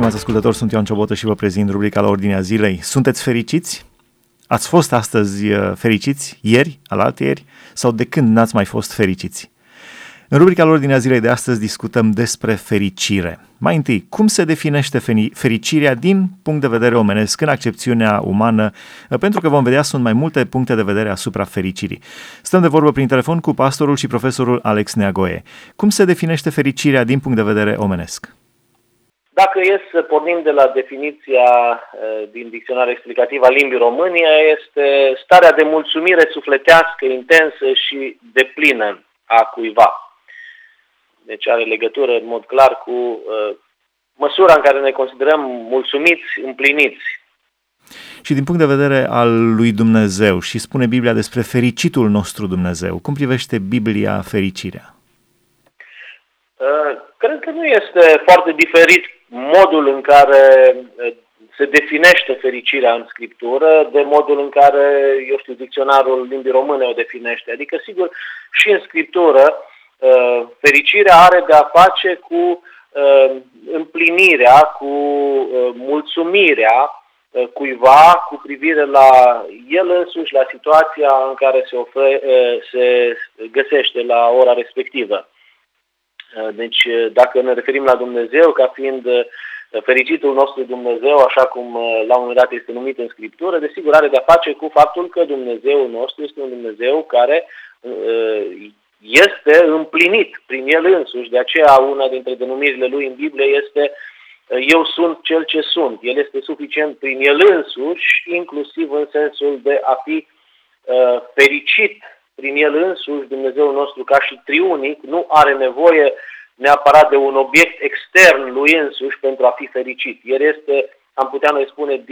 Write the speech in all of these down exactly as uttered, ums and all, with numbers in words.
Stimați ascultători, sunt Ioan Ciobotă și vă prezint rubrica La Ordinea Zilei. Sunteți fericiți? Ați fost astăzi fericiți? Ieri? Alaltăieri? Sau de când n-ați mai fost fericiți? În rubrica La Ordinea Zilei de astăzi discutăm despre fericire. Mai întâi, cum se definește fericirea din punct de vedere omenesc, în accepțiunea umană, pentru că vom vedea sunt mai multe puncte de vedere asupra fericirii. Stăm de vorbă prin telefon cu pastorul și profesorul Alex Neagoe. Cum se definește fericirea din punct de vedere omenesc? Dacă e să pornim de la definiția din dicționarul explicativ al limbii române, este starea de mulțumire sufletească, intensă și deplină a cuiva. Deci are legătură în mod clar cu uh, măsura în care ne considerăm mulțumiți, împliniți. Și din punct de vedere al lui Dumnezeu, și spune Biblia despre fericitul nostru Dumnezeu, cum privește Biblia fericirea? Uh, cred că nu este foarte diferit modul în care se definește fericirea în Scriptură de modul în care, eu știu, dicționarul limbii române o definește. Adică, sigur, și în Scriptură fericirea are de a face cu împlinirea, cu mulțumirea cuiva cu privire la el însuși, la situația în care se, ofre, se găsește la ora respectivă. Deci, dacă ne referim la Dumnezeu ca fiind fericitul nostru Dumnezeu, așa cum la un moment dat este numit în Scriptură, desigur are de-a face cu faptul că Dumnezeul nostru este un Dumnezeu care este împlinit prin El însuși. De aceea una dintre denumirile Lui în Biblie este Eu sunt cel ce sunt. El este suficient prin El însuși, inclusiv în sensul de a fi fericit prin El însuși. Dumnezeul nostru ca și triunic nu are nevoie neapărat de un obiect extern lui însuși pentru a fi fericit. El este, am putea noi spune,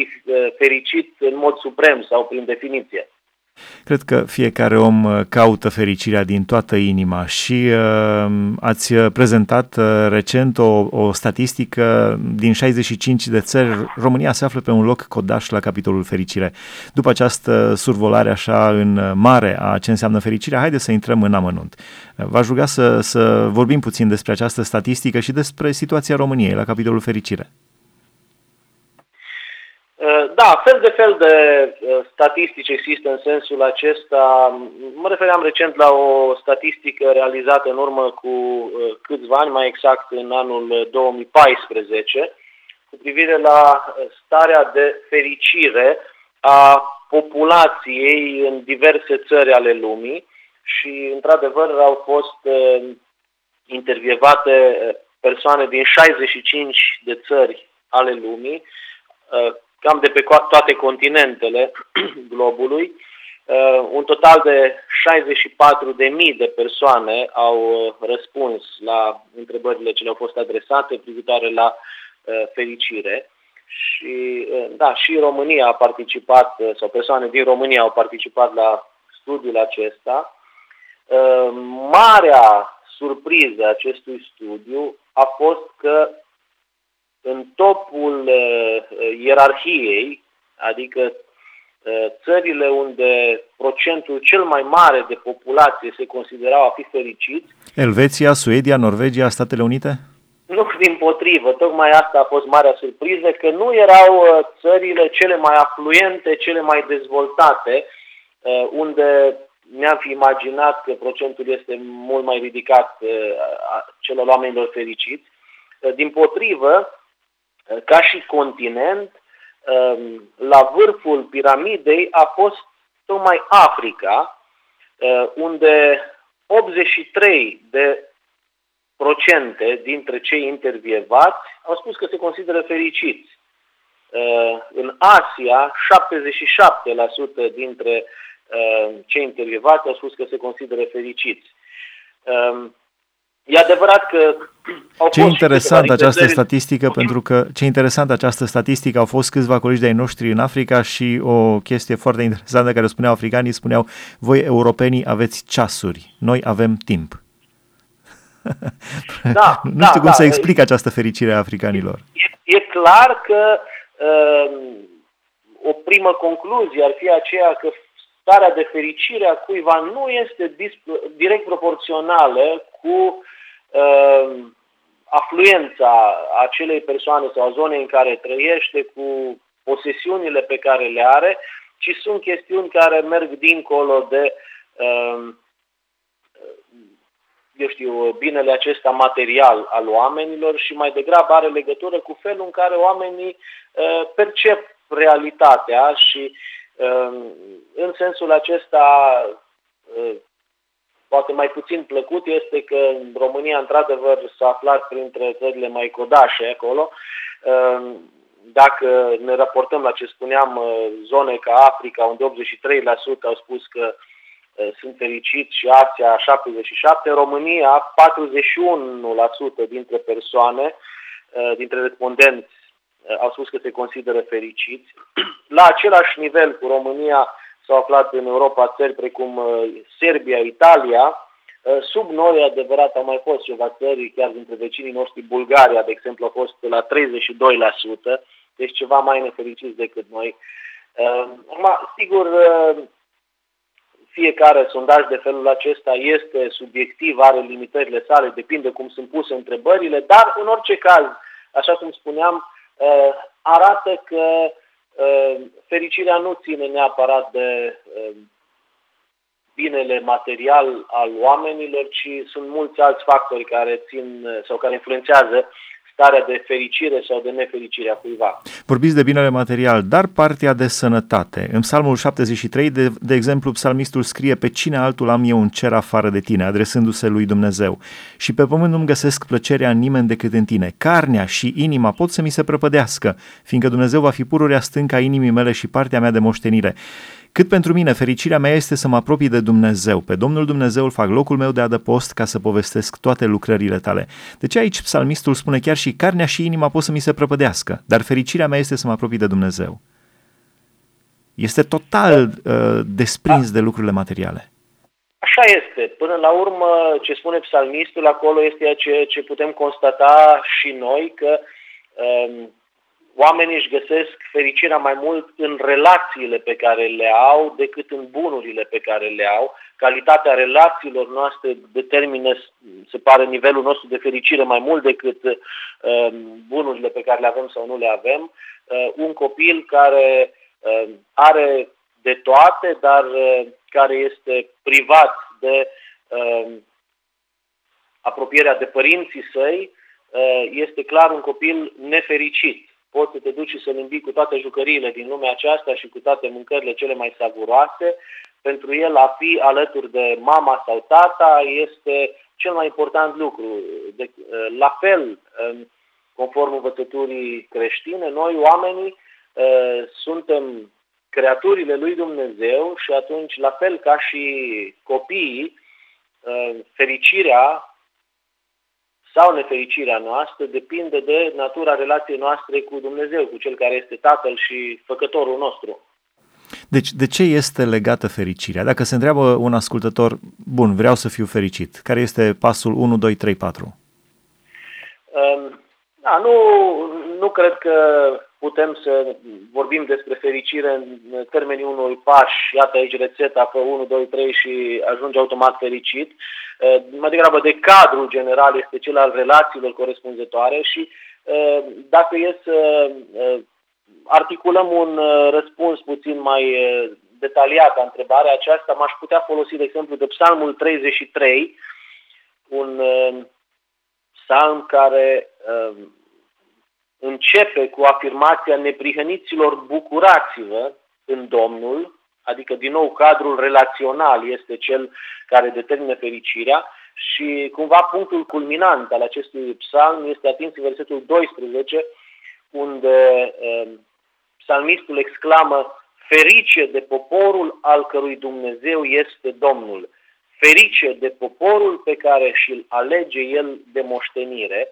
fericit în mod suprem sau prin definiție. Cred că fiecare om caută fericirea din toată inima și uh, ați prezentat uh, recent o, o statistică din șaizeci și cinci de țări. România se află pe un loc codaș la capitolul fericire. După această survolare așa în mare a ce înseamnă fericirea, haideți să intrăm în amănunt. V-aș ruga să, să vorbim puțin despre această statistică și despre situația României la capitolul fericire. Da, fel de fel de statistici există în sensul acesta. Mă refeream recent la o statistică realizată în urmă cu câțiva ani, mai exact în anul două mii paisprezece, cu privire la starea de fericire a populației în diverse țări ale lumii și, într-adevăr, au fost intervievate persoane din șaizeci și cinci de țări ale lumii, cam de pe toate continentele globului. Un total de șaizeci și patru de mii de persoane au răspuns la întrebările ce le-au fost adresate privitoare la fericire. Și, da, și România a participat, sau persoane din România au participat la studiul acesta. Marea surpriză a acestui studiu a fost că în topul uh, ierarhiei, adică uh, țările unde procentul cel mai mare de populație se considerau a fi fericiți. Elveția, Suedia, Norvegia, Statele Unite? Nu, dimpotrivă. Tocmai asta a fost marea surpriză, că nu erau uh, țările cele mai afluente, cele mai dezvoltate, uh, unde ne-am fi imaginat că procentul este mult mai ridicat uh, celor oamenilor fericiți. Uh, dimpotrivă, ca și continent, la vârful piramidei a fost tocmai Africa, unde optzeci și trei la sută dintre cei intervievați au spus că se consideră fericiți. În Asia, șaptezeci și șapte la sută dintre cei intervievați au spus că se consideră fericiți. E adevărat că au ce fost interesant această țări... statistică, pentru că ce interesant această statistică, au fost câțiva colegi de-ai noștri în Africa și o chestie foarte interesantă care o spuneau africanii, spuneau, voi europenii aveți ceasuri, noi avem timp. Da, nu știu da, cum da. să explic această fericire a africanilor. E, e clar că uh, o primă concluzie ar fi aceea că starea de fericire a cuiva nu este direct proporțională cu afluența acelei persoane sau zonei în care trăiește cu posesiunile pe care le are, ci sunt chestiuni care merg dincolo de, eu știu, binele acesta material al oamenilor și mai degrabă are legătură cu felul în care oamenii percep realitatea și în sensul acesta poate mai puțin plăcut este că în România, într-adevăr, s-a aflat printre țările mai codașe acolo. Dacă ne raportăm la ce spuneam, zone ca Africa, unde optzeci și trei la sută au spus că sunt fericiți, și Asia șaptezeci și șapte la sută, în România patruzeci și unu la sută dintre persoane, dintre respondenți, au spus că se consideră fericiți. La același nivel cu România s-au aflat în Europa țări precum Serbia, Italia. Sub noi, adevărat, au mai fost ceva țări, chiar dintre vecinii noștri, Bulgaria, de exemplu, a fost la treizeci și doi la sută, deci ceva mai nefericiți decât noi. Acum, sigur, fiecare sondaj de felul acesta este subiectiv, are limitările sale, depinde cum sunt puse întrebările, dar, în orice caz, așa cum spuneam, arată că fericirea nu ține neapărat de binele material al oamenilor, ci sunt mulți alți factori care țin sau care influențează starea de fericire sau de nefericire a cuiva. Vorbiți de binele material, dar partea de sănătate. În Psalmul șaptezeci și trei, de, de exemplu, psalmistul scrie: pe cine altul am eu în cer afară de tine, adresându-se lui Dumnezeu. Și pe pământ nu-mi găsesc plăcerea în nimeni decât în tine. Carnea și inima pot să mi se prăpădească, fiindcă Dumnezeu va fi pururea stânca inimii mele și partea mea de moștenire. Cât pentru mine, fericirea mea este să mă apropii de Dumnezeu. Pe Domnul Dumnezeul fac locul meu de adăpost ca să povestesc toate lucrările tale. Deci aici psalmistul spune chiar și carnea și inima pot să mi se prăpădească, dar fericirea mea este să mă apropii de Dumnezeu. Este total uh, desprins de lucrurile materiale. Așa este. Până la urmă, ce spune psalmistul acolo este ce, ce putem constata și noi, că Um, oamenii își găsesc fericirea mai mult în relațiile pe care le au decât în bunurile pe care le au. Calitatea relațiilor noastre determină, se pare, nivelul nostru de fericire mai mult decât uh, bunurile pe care le avem sau nu le avem. Uh, un copil care uh, are de toate, dar uh, care este privat de uh, apropierea de părinții săi, uh, este clar un copil nefericit. Poți să te duci și să-l îmbii cu toate jucăriile din lumea aceasta și cu toate mâncările cele mai savuroase. Pentru el a fi alături de mama sau tata este cel mai important lucru. De, la fel, conform învățăturii creștine, noi oamenii suntem creaturile lui Dumnezeu și atunci, la fel ca și copiii, fericirea sau nefericirea noastră depinde de natura relației noastre cu Dumnezeu, cu Cel care este Tatăl și Făcătorul nostru. Deci, de ce este legată fericirea? Dacă se întreabă un ascultător, bun, vreau să fiu fericit, care este pasul unu, doi, trei, patru? Da, nu, nu cred că putem să vorbim despre fericire în termenii unui paș, iată aici rețeta, fă unu, doi, trei și ajunge automat fericit. Mai degrabă de cadrul general este cel al relațiilor corespunzătoare și dacă e să articulăm un răspuns puțin mai detaliat la întrebarea aceasta, m-aș putea folosi, de exemplu, de Psalmul treizeci și trei, un psalm care începe cu afirmația: neprihăniților, bucurați-vă în Domnul, adică din nou cadrul relațional este cel care determină fericirea și cumva punctul culminant al acestui psalm este atins în versetul doisprezece, unde psalmistul exclamă: ferice de poporul al cărui Dumnezeu este Domnul, ferice de poporul pe care și-l alege el de moștenire.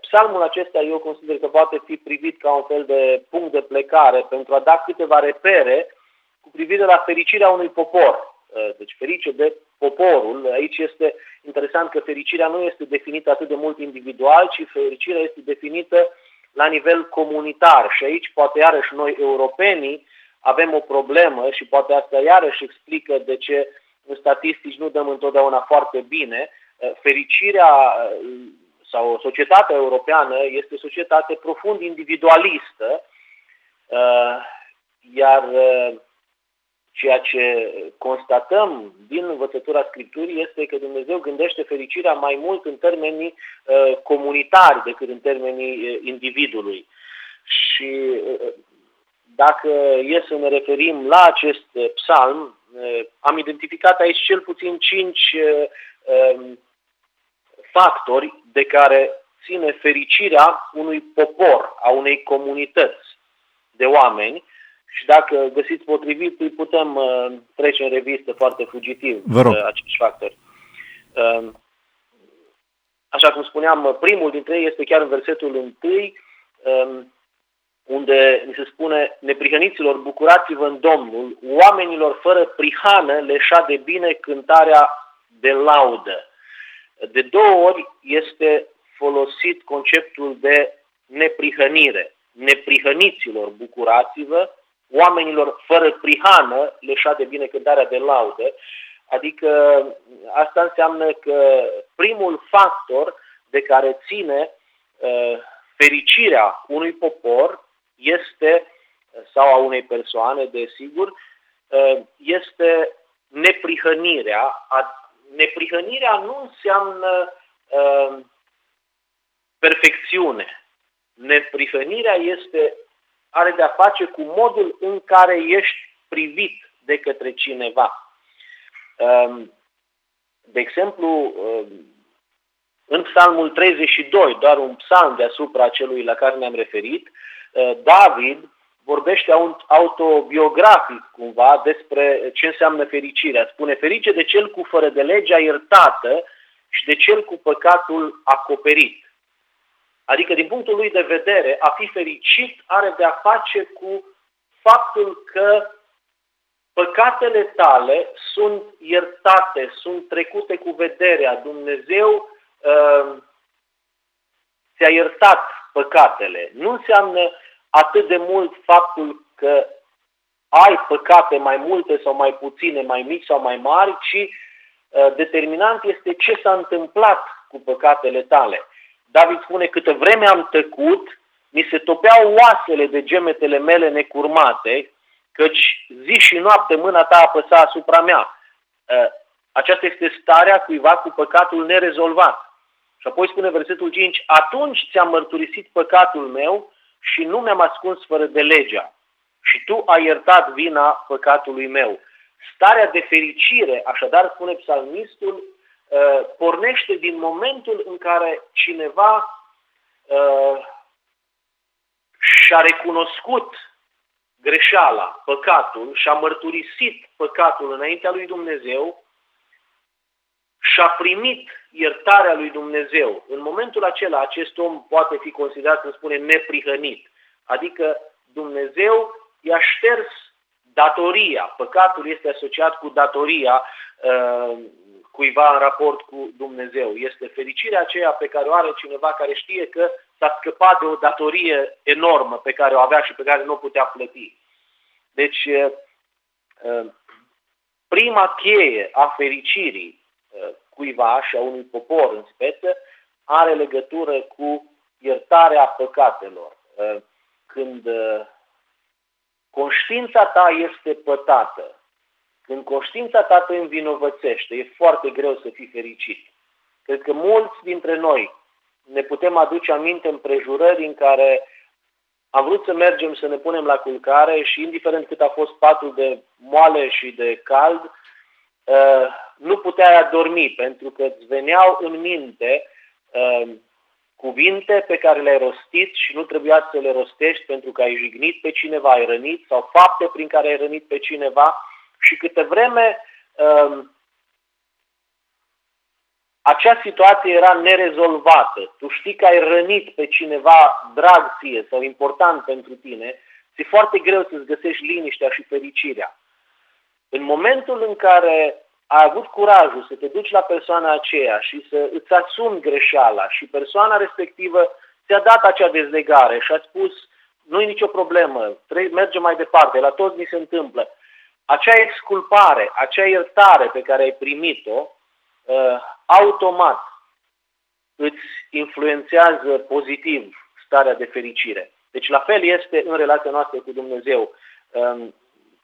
Psalmul acesta eu consider că poate fi privit ca un fel de punct de plecare pentru a da câteva repere cu privire la fericirea unui popor. Deci ferice de poporul. Aici este interesant că fericirea nu este definită atât de mult individual, ci fericirea este definită la nivel comunitar. Și aici poate iarăși noi, europenii, avem o problemă și poate asta iarăși explică de ce în statistici nu dăm întotdeauna foarte bine. Fericirea sau societatea europeană este o societate profund individualistă, iar ceea ce constatăm din învățătura Scripturii este că Dumnezeu gândește fericirea mai mult în termenii comunitari decât în termenii individului. Și dacă e să ne referim la acest psalm, am identificat aici cel puțin cinci factori de care ține fericirea unui popor, a unei comunități de oameni. Și dacă găsiți potrivit, îi putem uh, trece în revistă foarte fugitiv uh, acești factori. Uh, așa cum spuneam, primul dintre ei este chiar în versetul întâi, uh, unde ni se spune: neprihăniților, bucurați-vă în Domnul, oamenilor fără prihană le șade bine cântarea de laudă. De două ori este folosit conceptul de neprihănire. Neprihăniților, bucurați-vă, oamenilor fără prihană le șade bine cântarea de laudă. Adică asta înseamnă că primul factor de care ține uh, fericirea unui popor este, sau a unei persoane, desigur, uh, este neprihănirea. A, neprihănirea nu înseamnă uh, perfecțiune. Neprihănirea este... are de-a face cu modul în care ești privit de către cineva. De exemplu, în Psalmul treizeci și doi, doar un psalm deasupra celui la care ne-am referit, David vorbește autobiografic cumva despre ce înseamnă fericirea. Spune: ferice de cel cu fără de legea iertată și de cel cu păcatul acoperit. Adică, din punctul lui de vedere, a fi fericit are de a face cu faptul că păcatele tale sunt iertate, sunt trecute cu vederea. Dumnezeu uh, ți-a iertat păcatele. Nu înseamnă atât de mult faptul că ai păcate mai multe sau mai puține, mai mici sau mai mari, ci uh, determinant este ce s-a întâmplat cu păcatele tale. David spune: câtă vreme am tăcut, mi se topeau oasele de gemetele mele necurmate, căci zi și noapte mâna ta apăsa asupra mea. Aceasta este starea cuiva cu păcatul nerezolvat. Și apoi spune versetul cinci: atunci ți-am mărturisit păcatul meu și nu mi-am ascuns fără de legea. Și tu ai iertat vina păcatului meu. Starea de fericire, așadar spune psalmistul, pornește din momentul în care cineva uh, și-a recunoscut greșeala, păcatul, și-a mărturisit păcatul înaintea lui Dumnezeu și-a primit iertarea lui Dumnezeu. În momentul acela, acest om poate fi considerat, cum spune, neprihănit. Adică Dumnezeu i-a șters datoria. Păcatul este asociat cu datoria uh, cuiva în raport cu Dumnezeu. Este fericirea aceea pe care o are cineva care știe că s-a scăpat de o datorie enormă pe care o avea și pe care nu o putea plăti. Deci, prima cheie a fericirii cuiva și a unui popor în speță are legătură cu iertarea păcatelor. Când conștiința ta este pătată, când conștiința ta te învinovățește, e foarte greu să fii fericit. Cred că mulți dintre noi ne putem aduce aminte împrejurări în care am vrut să mergem să ne punem la culcare și, indiferent cât a fost patul de moale și de cald, nu puteai adormi, pentru că îți veneau în minte cuvinte pe care le-ai rostit și nu trebuia să le rostești pentru că ai jignit pe cineva, ai rănit, sau fapte prin care ai rănit pe cineva. Și câte vreme acea situație era nerezolvată, tu știi că ai rănit pe cineva drag ție sau important pentru tine, ți-e foarte greu să-ți găsești liniștea și fericirea. În momentul în care ai avut curajul să te duci la persoana aceea și să îți asumi greșeala și persoana respectivă ți-a dat acea dezlegare și a spus: nu e nicio problemă, mergem mai departe, la toți ni se întâmplă. Acea exculpare, acea iertare pe care ai primit-o, automat îți influențează pozitiv starea de fericire. Deci la fel este în relația noastră cu Dumnezeu.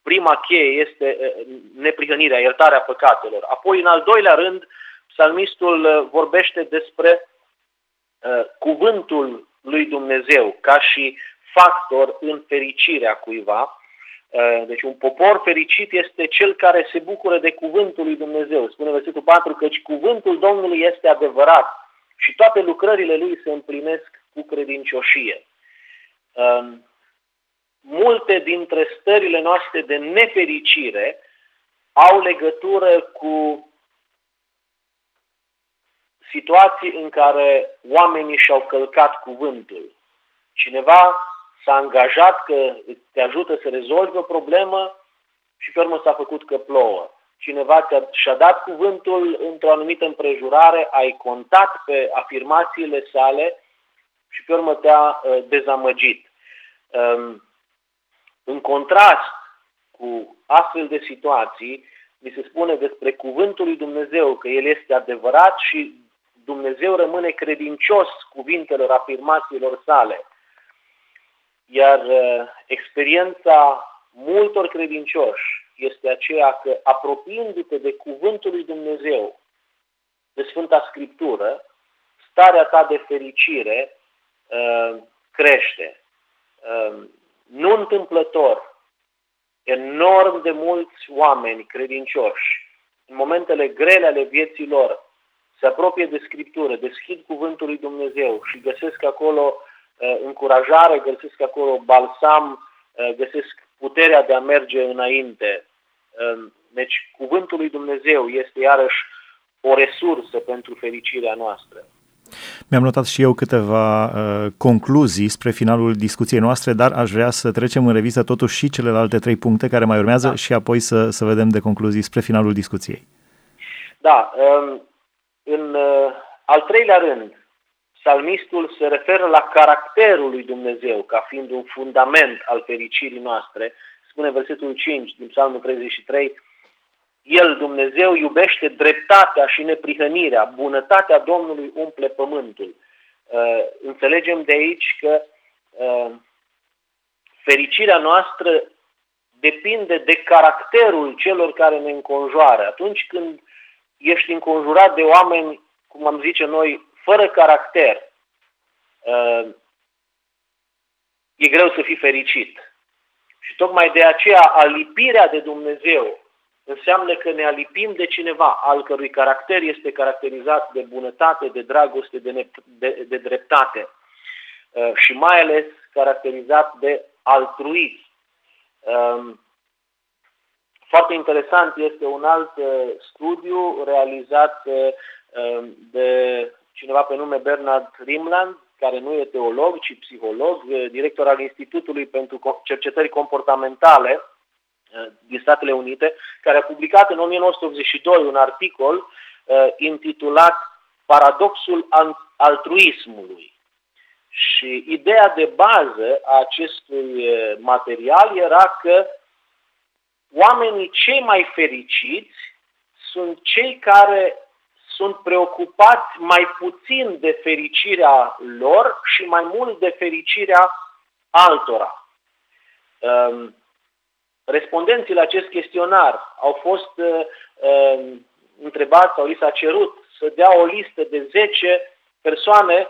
Prima cheie este neprihănirea, iertarea păcatelor. Apoi, în al doilea rând, psalmistul vorbește despre cuvântul lui Dumnezeu ca și factor în fericirea cuiva. Deci un popor fericit este cel care se bucură de cuvântul lui Dumnezeu. Spune versetul patru, căci cuvântul Domnului este adevărat și toate lucrările lui se împlinesc cu credincioșie. Multe dintre stările noastre de nefericire au legătură cu situații în care oamenii și-au călcat cuvântul. Cineva s-a angajat că te ajută să rezolvi o problemă și pe urmă s-a făcut că plouă. Cineva și-a dat cuvântul într-o anumită împrejurare, ai contat pe afirmațiile sale și pe urmă te-a dezamăgit. În contrast cu astfel de situații, mi se spune despre cuvântul lui Dumnezeu că el este adevărat și Dumnezeu rămâne credincios cuvintelor, afirmațiilor sale. Iar experiența multor credincioși este aceea că, apropiindu-te de cuvântul lui Dumnezeu, de Sfânta Scriptură, starea ta de fericire uh, crește. Uh, nu întâmplător, enorm de mulți oameni credincioși, în momentele grele ale vieții lor, se apropie de Scriptură, deschid cuvântul lui Dumnezeu și găsesc acolo uh, încurajare, găsesc acolo balsam, uh, găsesc puterea de a merge înainte. Deci cuvântul lui Dumnezeu este iarăși o resursă pentru fericirea noastră. Mi-am notat și eu câteva uh, concluzii spre finalul discuției noastre, dar aș vrea să trecem în revistă totuși și celelalte trei puncte care mai urmează, da, și apoi să, să vedem de concluzii spre finalul discuției. Da, um, în uh, al treilea rând, psalmistul se referă la caracterul lui Dumnezeu ca fiind un fundament al fericirii noastre. Spune versetul cinci din psalmul treizeci și trei, El, Dumnezeu, iubește dreptatea și neprihănirea, bunătatea Domnului umple pământul. Înțelegem de aici că fericirea noastră depinde de caracterul celor care ne înconjoară. Atunci când ești înconjurat de oameni, cum am zice noi, fără caracter, e greu să fii fericit. Și tocmai de aceea alipirea de Dumnezeu înseamnă că ne alipim de cineva al cărui caracter este caracterizat de bunătate, de dragoste, de, ne- de, de dreptate și mai ales caracterizat de altruism. Foarte interesant este un alt studiu realizat de cineva pe nume Bernard Rimland, care nu e teolog, ci psiholog, director al Institutului pentru Cercetări Comportamentale din Statele Unite, care a publicat în nouăsprezece optzeci și doi un articol intitulat Paradoxul altruismului. Și ideea de bază a acestui material era că oamenii cei mai fericiți sunt cei care sunt preocupați mai puțin de fericirea lor și mai mult de fericirea altora. Respondenții la acest chestionar au fost întrebați sau li s-a cerut să dea o listă de zece persoane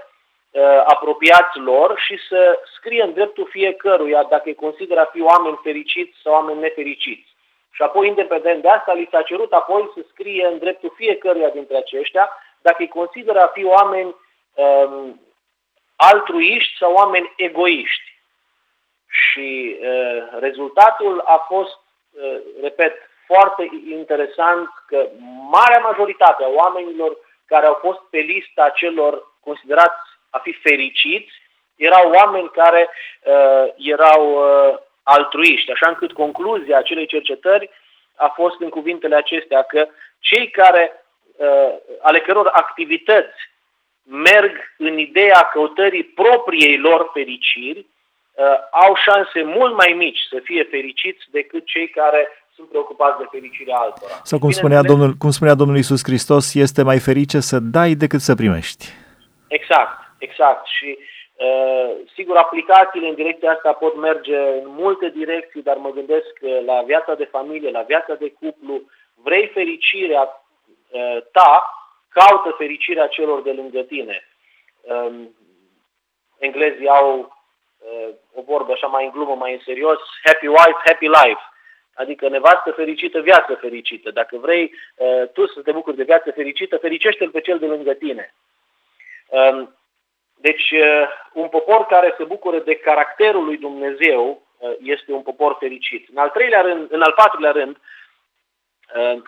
apropiați lor și să scrie în dreptul fiecăruia dacă consideră a fi oameni fericiți sau oameni nefericiți. Și apoi, independent de asta, li s-a cerut apoi să scrie în dreptul fiecăruia dintre aceștia dacă îi consideră a fi oameni um, altruiști sau oameni egoiști. Și uh, rezultatul a fost, uh, repet, foarte interesant că marea majoritate a oamenilor care au fost pe lista celor considerați a fi fericiți erau oameni care uh, erau... Uh, altruiști, așa încât concluzia acelei cercetări a fost în cuvintele acestea, că cei care, ale căror activități merg în ideea căutării propriei lor fericiri, au șanse mult mai mici să fie fericiți decât cei care sunt preocupați de fericirea altora. Sau cum spunea Domnul, cum spunea Domnul Iisus Hristos, este mai ferice să dai decât să primești. Exact, exact. Și uh, sigur, aplicațiile în direcția asta pot merge în multe direcții, dar mă gândesc la viața de familie, la viața de cuplu. Vrei fericirea uh, ta, caută fericirea celor de lângă tine. Uh, englezii au uh, o vorbă așa mai în glumă, mai în serios, happy wife, happy life. Adică nevastă fericită, viață fericită. Dacă vrei uh, tu să te bucuri de viață fericită, fericește-l pe cel de lângă tine. Uh, deci uh, un popor care se bucură de caracterul lui Dumnezeu uh, este un popor fericit. În al treilea rând, în al patrulea rând, uh,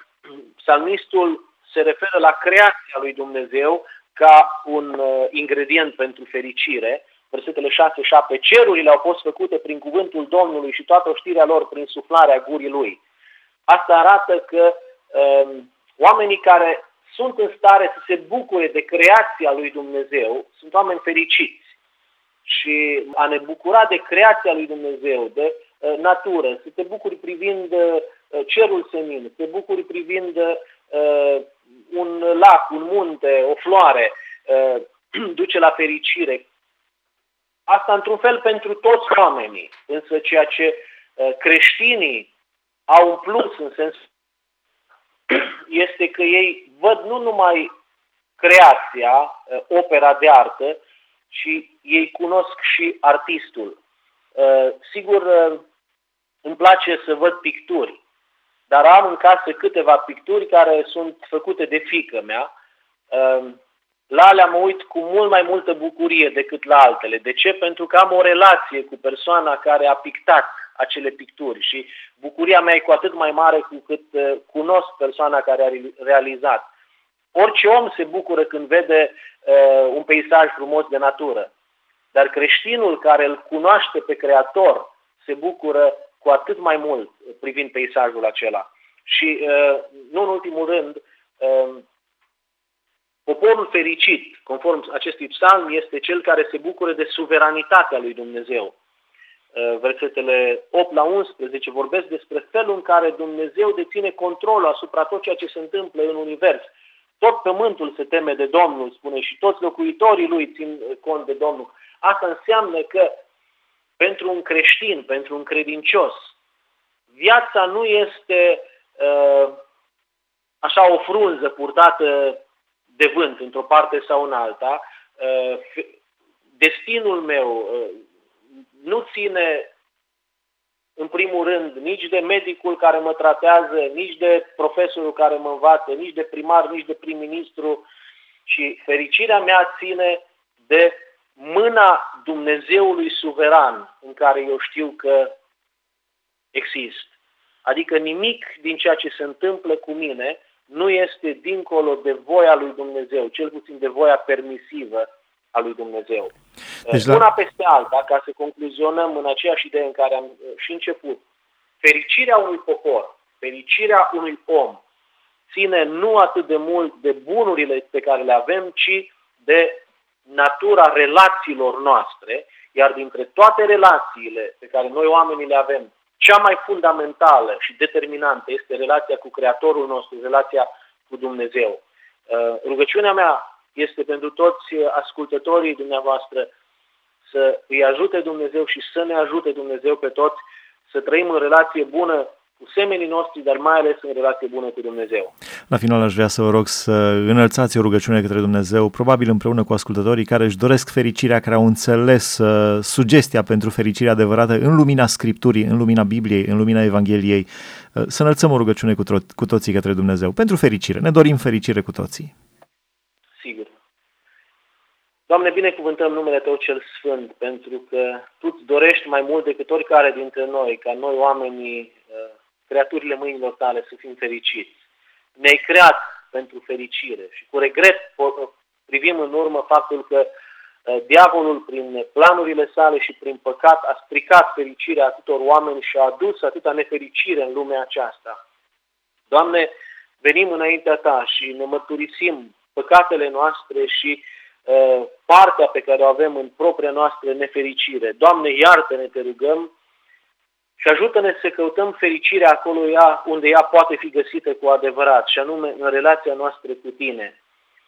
psalmistul se referă la creația lui Dumnezeu ca un uh, ingredient pentru fericire. Versetele șase șapte. Cerurile au fost făcute prin cuvântul Domnului și toată oștirea lor prin suflarea gurii lui. Asta arată că um, oamenii care sunt în stare să se bucure de creația lui Dumnezeu sunt oameni fericiți. Și a ne bucura de creația lui Dumnezeu, de uh, natură, să te bucuri privind uh, cerul senin, să te bucuri privind uh, un lac, un munte, o floare, uh, duce la fericire. Asta într-un fel pentru toți oamenii, însă ceea ce uh, creștinii au în plus în sens este că ei văd nu numai creația, uh, opera de artă, ci ei cunosc și artistul. Uh, sigur, uh, îmi place să văd picturi, dar am în casă câteva picturi care sunt făcute de fiică mea. Uh, La alea mă uit cu mult mai multă bucurie decât la altele. De ce? Pentru că am o relație cu persoana care a pictat acele picturi și bucuria mea e cu atât mai mare cu cât cunosc persoana care a realizat. Orice om se bucură când vede uh, un peisaj frumos de natură, dar creștinul care îl cunoaște pe Creator se bucură cu atât mai mult privind peisajul acela. Și uh, nu în ultimul rând, uh, poporul fericit, conform acestui psalm, este cel care se bucură de suveranitatea lui Dumnezeu. Versetele opt la unsprezece vorbesc despre felul în care Dumnezeu deține controlul asupra tot ceea ce se întâmplă în univers. Tot pământul se teme de Domnul, spune, și toți locuitorii lui țin cont de Domnul. Asta înseamnă că pentru un creștin, pentru un credincios, viața nu este așa o frunză purtată de vânt, într-o parte sau în alta. Destinul meu nu ține, în primul rând, nici de medicul care mă tratează, nici de profesorul care mă învață, nici de primar, nici de prim-ministru, și fericirea mea ține de mâna Dumnezeului suveran în care eu știu că exist. Adică nimic din ceea ce se întâmplă cu mine nu este dincolo de voia lui Dumnezeu, cel puțin de voia permisivă a lui Dumnezeu. Deci, Una la... peste alta, ca să concluzionăm în aceeași idee în care am și început, fericirea unui popor, fericirea unui om, ține nu atât de mult de bunurile pe care le avem, ci de natura relațiilor noastre, iar dintre toate relațiile pe care noi oamenii le avem, cea mai fundamentală și determinantă este relația cu Creatorul nostru, relația cu Dumnezeu. Rugăciunea mea este pentru toți ascultătorii dumneavoastră să îi ajute Dumnezeu și să ne ajute Dumnezeu pe toți să trăim în relație bună cu semenii noștri, dar mai ales în relație bună cu Dumnezeu. La final aș vrea să vă rog să înălțați o rugăciune către Dumnezeu, probabil împreună cu ascultătorii care își doresc fericirea, care au înțeles uh, sugestia pentru fericirea adevărată în lumina Scripturii, în lumina Bibliei, în lumina Evangheliei. Uh, să înălțăm o rugăciune cu, tro- cu toții către Dumnezeu, pentru fericire. Ne dorim fericire cu toții. Sigur. Doamne, binecuvântăm numele Tău cel Sfânt, pentru că Tu îți dorești mai mult decât oricare dintre noi, ca noi oamenii, uh, creaturile mâinilor Tale, să fim fericiți. Ne-ai creat pentru fericire și cu regret privim în urmă faptul că diavolul, prin planurile sale și prin păcat, a stricat fericirea atâtor oameni și a adus atâta nefericire în lumea aceasta. Doamne, venim înaintea Ta și ne mărturisim păcatele noastre și uh, partea pe care o avem în propria noastră nefericire. Doamne, iartă-ne, Te rugăm, și ajută-ne să căutăm fericirea acolo unde ea poate fi găsită cu adevărat, și anume în relația noastră cu Tine.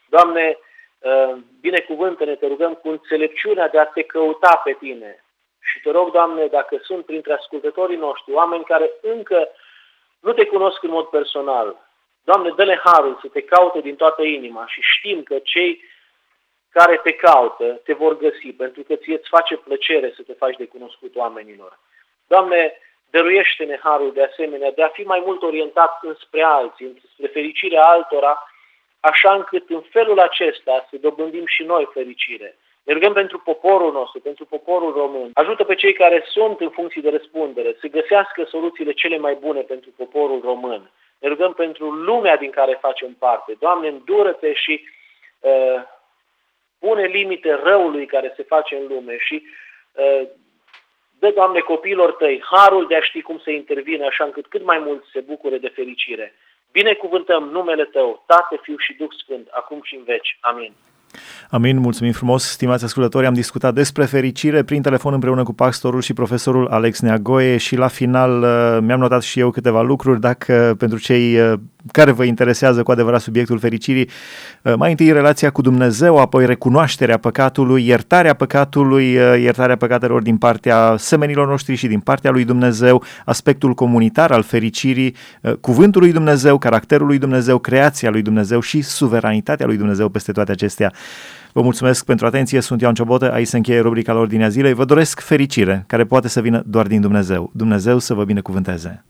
Doamne, binecuvântele, te rugăm cu înțelepciunea de a te căuta pe tine. Și te rog, Doamne, dacă sunt printre ascultătorii noștri oameni care încă nu te cunosc în mod personal, Doamne, dă-ne harul să te caute din toată inima și știm că cei care te caută te vor găsi, pentru că ție îți face plăcere să te faci de cunoscut oamenilor. Doamne, dăruiește-ne harul de asemenea de a fi mai mult orientat înspre alții, spre fericirea altora, așa încât în felul acesta să dobândim și noi fericire. Ne rugăm pentru poporul nostru, pentru poporul român. Ajută pe cei care sunt în funcții de răspundere să găsească soluțiile cele mai bune pentru poporul român. Ne rugăm pentru lumea din care facem parte. Doamne, îndură-te și uh, pune limite răului care se face în lume și uh, dă, Doamne, copiilor tăi harul de a ști cum să intervine, așa încât cât mai mult se bucure de fericire. Binecuvântăm numele Tău, Tată, Fiu și Duh Sfânt, acum și în veci. Amin. Amin, mulțumim frumos, stimați ascultători, am discutat despre fericire prin telefon împreună cu pastorul și profesorul Alex Neagoe și la final mi-am notat și eu câteva lucruri, dacă pentru cei care vă interesează cu adevărat subiectul fericirii, mai întâi relația cu Dumnezeu, apoi recunoașterea păcatului, iertarea păcatului, iertarea păcatelor din partea semenilor noștri și din partea lui Dumnezeu, aspectul comunitar al fericirii, cuvântul lui Dumnezeu, caracterul lui Dumnezeu, creația lui Dumnezeu și suveranitatea lui Dumnezeu peste toate acestea. Vă mulțumesc pentru atenție, sunt Ioan Ciobotă, aici se încheie rubrica La Ordinea Zilei, vă doresc fericire, care poate să vină doar din Dumnezeu. Dumnezeu să vă binecuvânteze!